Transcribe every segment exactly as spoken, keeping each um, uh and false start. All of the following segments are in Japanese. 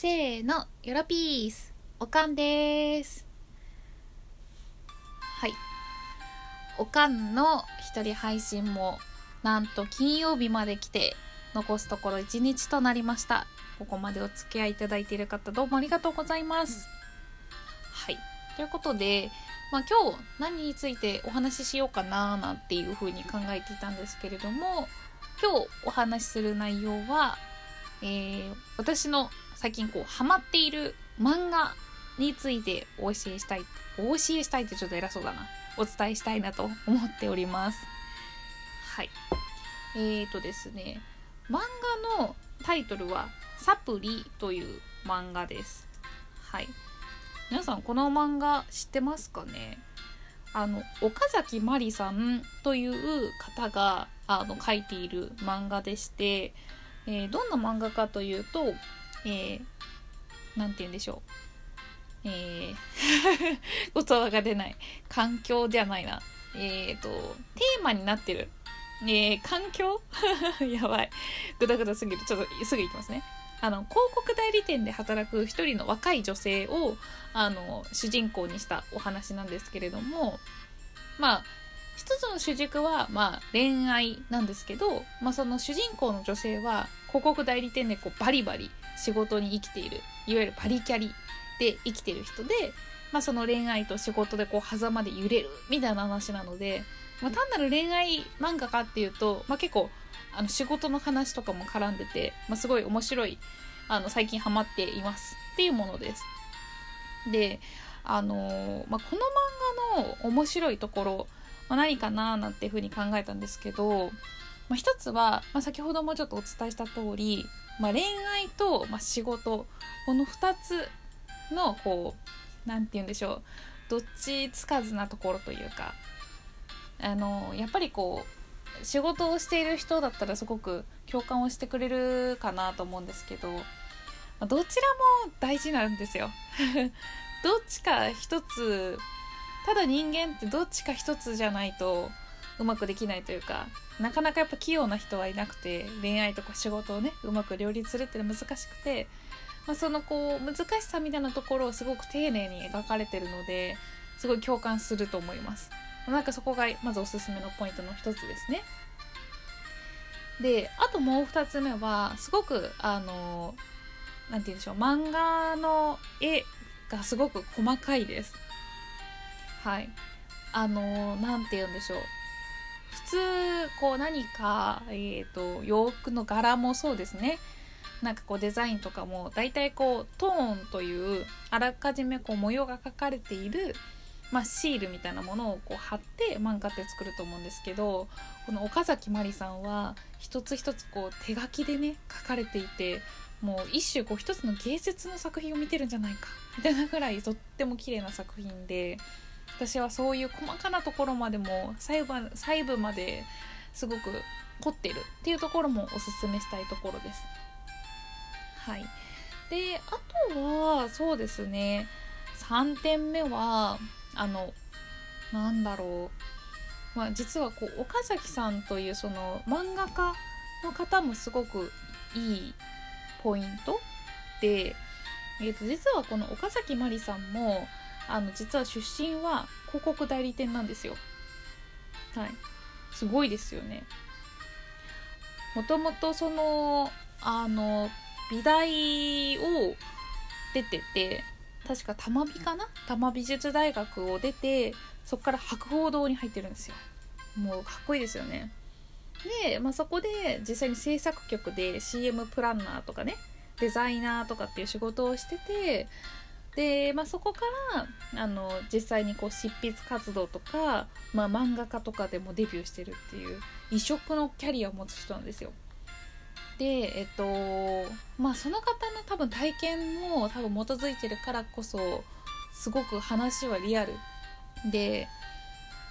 せーの、よろぴーす。おかんです。はい、おかんの一人配信もなんと金曜日まで来て、残すところいちにちとなりました。ここまでお付き合いいただいている方、どうもありがとうございます。はい、ということで、まあ、今日何についてお話ししようかななんていうふうに考えていたんですけれども、今日お話しする内容は、えー、私の最近こうハマっている漫画についてお教えしたいお教えしたいってちょっと偉そうだなお伝えしたいなと思っております。はい、えーとですね漫画のタイトルはサプリという漫画です。はい、皆さんこの漫画知ってますかね。あの岡崎まりさんという方があの書いている漫画でして、えー、どんな漫画かというと、えー、なんて言うんでしょう、えー、言葉が出ない環境じゃないなえーとテーマになってる、えー、環境やばいグダグダすぎる。ちょっとすぐ行きますね。あの広告代理店で働く一人の若い女性をあの主人公にしたお話なんですけれども、まあ一つの主軸は、まあ、恋愛なんですけど、まあ、その主人公の女性は広告代理店でこうバリバリ仕事に生きている、いわゆるバリキャリで生きている人で、まあ、その恋愛と仕事でこう狭間で揺れるみたいな話なので、まあ、単なる恋愛漫画かっていうと、まあ、結構あの仕事の話とかも絡んでて、まあ、すごい面白い、あの最近ハマっていますっていうものです。で、あのーまあ、この漫画の面白いところ、まあ、何かななんていうふうに考えたんですけど、まあ、一つは、まあ、先ほどもちょっとお伝えした通り、まあ、恋愛と、まあ、仕事、このふたつのこうなんて言うんでしょう、どっちつかずなところというか、あのー、やっぱりこう仕事をしている人だったらすごく共感をしてくれるかなと思うんですけど、どちらも大事なんですよどっちか一つ、ただ人間ってどっちか一つじゃないとうまくできないというか、なかなかやっぱ器用な人はいなくて、恋愛とか仕事をねうまく両立するって難しくて、まあ、そのこう難しさみたいなところをすごく丁寧に描かれてるので、すごい共感すると思います。なんかそこがまずおすすめのポイントの一つですね。で、あともう二つ目はすごくあのなんて言うんでしょう、漫画の絵がすごく細かいです。はい、あのなんて言うんでしょう。普通こう何かえっと洋服の柄もそうですね。なんかこうデザインとかもだいたいこうトーンというあらかじめこう模様が描かれている。まあ、シールみたいなものをこう貼って漫画って作ると思うんですけど、この岡崎まりさんは一つ一つこう手書きでね書かれていて、もう一種こう一つの芸術の作品を見てるんじゃないかみたいなぐらいとっても綺麗な作品で、私はそういう細かなところまでも細部、細部まですごく凝ってるっていうところもおすすめしたいところです。はい、であとはそうですね、さんてんめはあのなんだろう、まあ、実はこう岡崎さんというその漫画家の方もすごくいいポイントで、えーと、実はこの岡崎まりさんもあの実は出身は広告代理店なんですよ。はい、すごいですよね。もともとそのあの美大を出てて、確か多摩美かな多摩美術大学を出て、そこから博報堂に入ってるんですよ。もうかっこいいですよね。で、まあ、そこで実際に制作局で シーエム プランナーとかね、デザイナーとかっていう仕事をしてて、で、まあ、そこからあの実際にこう執筆活動とか、まあ、漫画家とかでもデビューしてるっていう異色のキャリアを持つ人なんですよ。で、えっとまあ、その方の多分体験も多分基づいてるからこそ、すごく話はリアルで、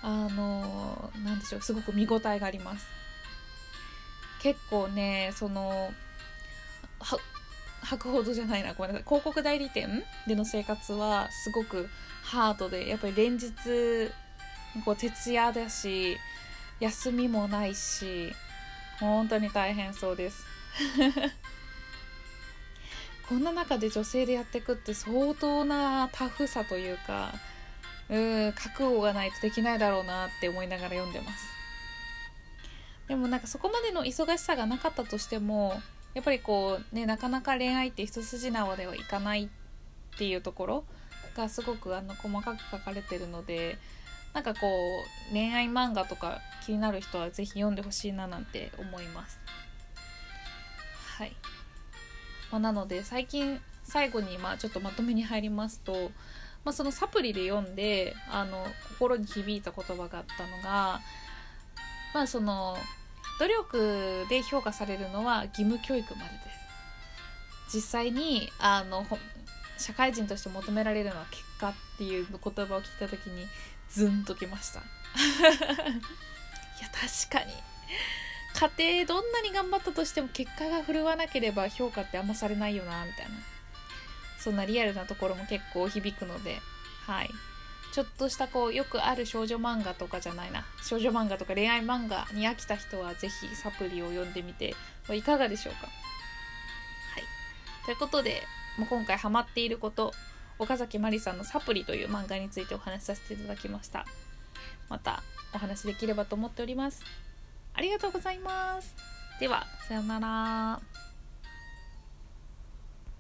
あのなんでしょう、すごく見応えがあります。結構ね、そのは博報堂じゃないなごめんなさい広告代理店での生活はすごくハードで、やっぱり連日こう徹夜だし休みもないし、本当に大変そうですこんな中で女性でやっていくって相当なタフさというか、うーん、覚悟がないとできないだろうなって思いながら読んでます。でもなんかそこまでの忙しさがなかったとしても、やっぱりこうね、なかなか恋愛って一筋縄ではいかないっていうところがすごくあの細かく書かれてるので、なんかこう恋愛漫画とか気になる人はぜひ読んでほしいななんて思います。はい。まあ、なので最近最後にまあちょっとまとめに入りますと、まあ、そのサプリで読んであの心に響いた言葉があったのが、まあその努力で評価されるのは義務教育までです。実際にあの社会人として求められるのは結果っていう言葉を聞いたときにズンときました。いや確かに家庭どんなに頑張ったとしても結果が振るわなければ評価ってあんまされないよなみたいな、そんなリアルなところも結構響くので、はい。ちょっとしたこうよくある少女漫画とかじゃないな少女漫画とか恋愛漫画に飽きた人はぜひサプリを読んでみていかがでしょうか。はい、ということで今回ハマっていること岡崎まりさんのサプリという漫画についてお話しさせていただきました。またお話できればと思っております。ありがとうございます。ではさようなら。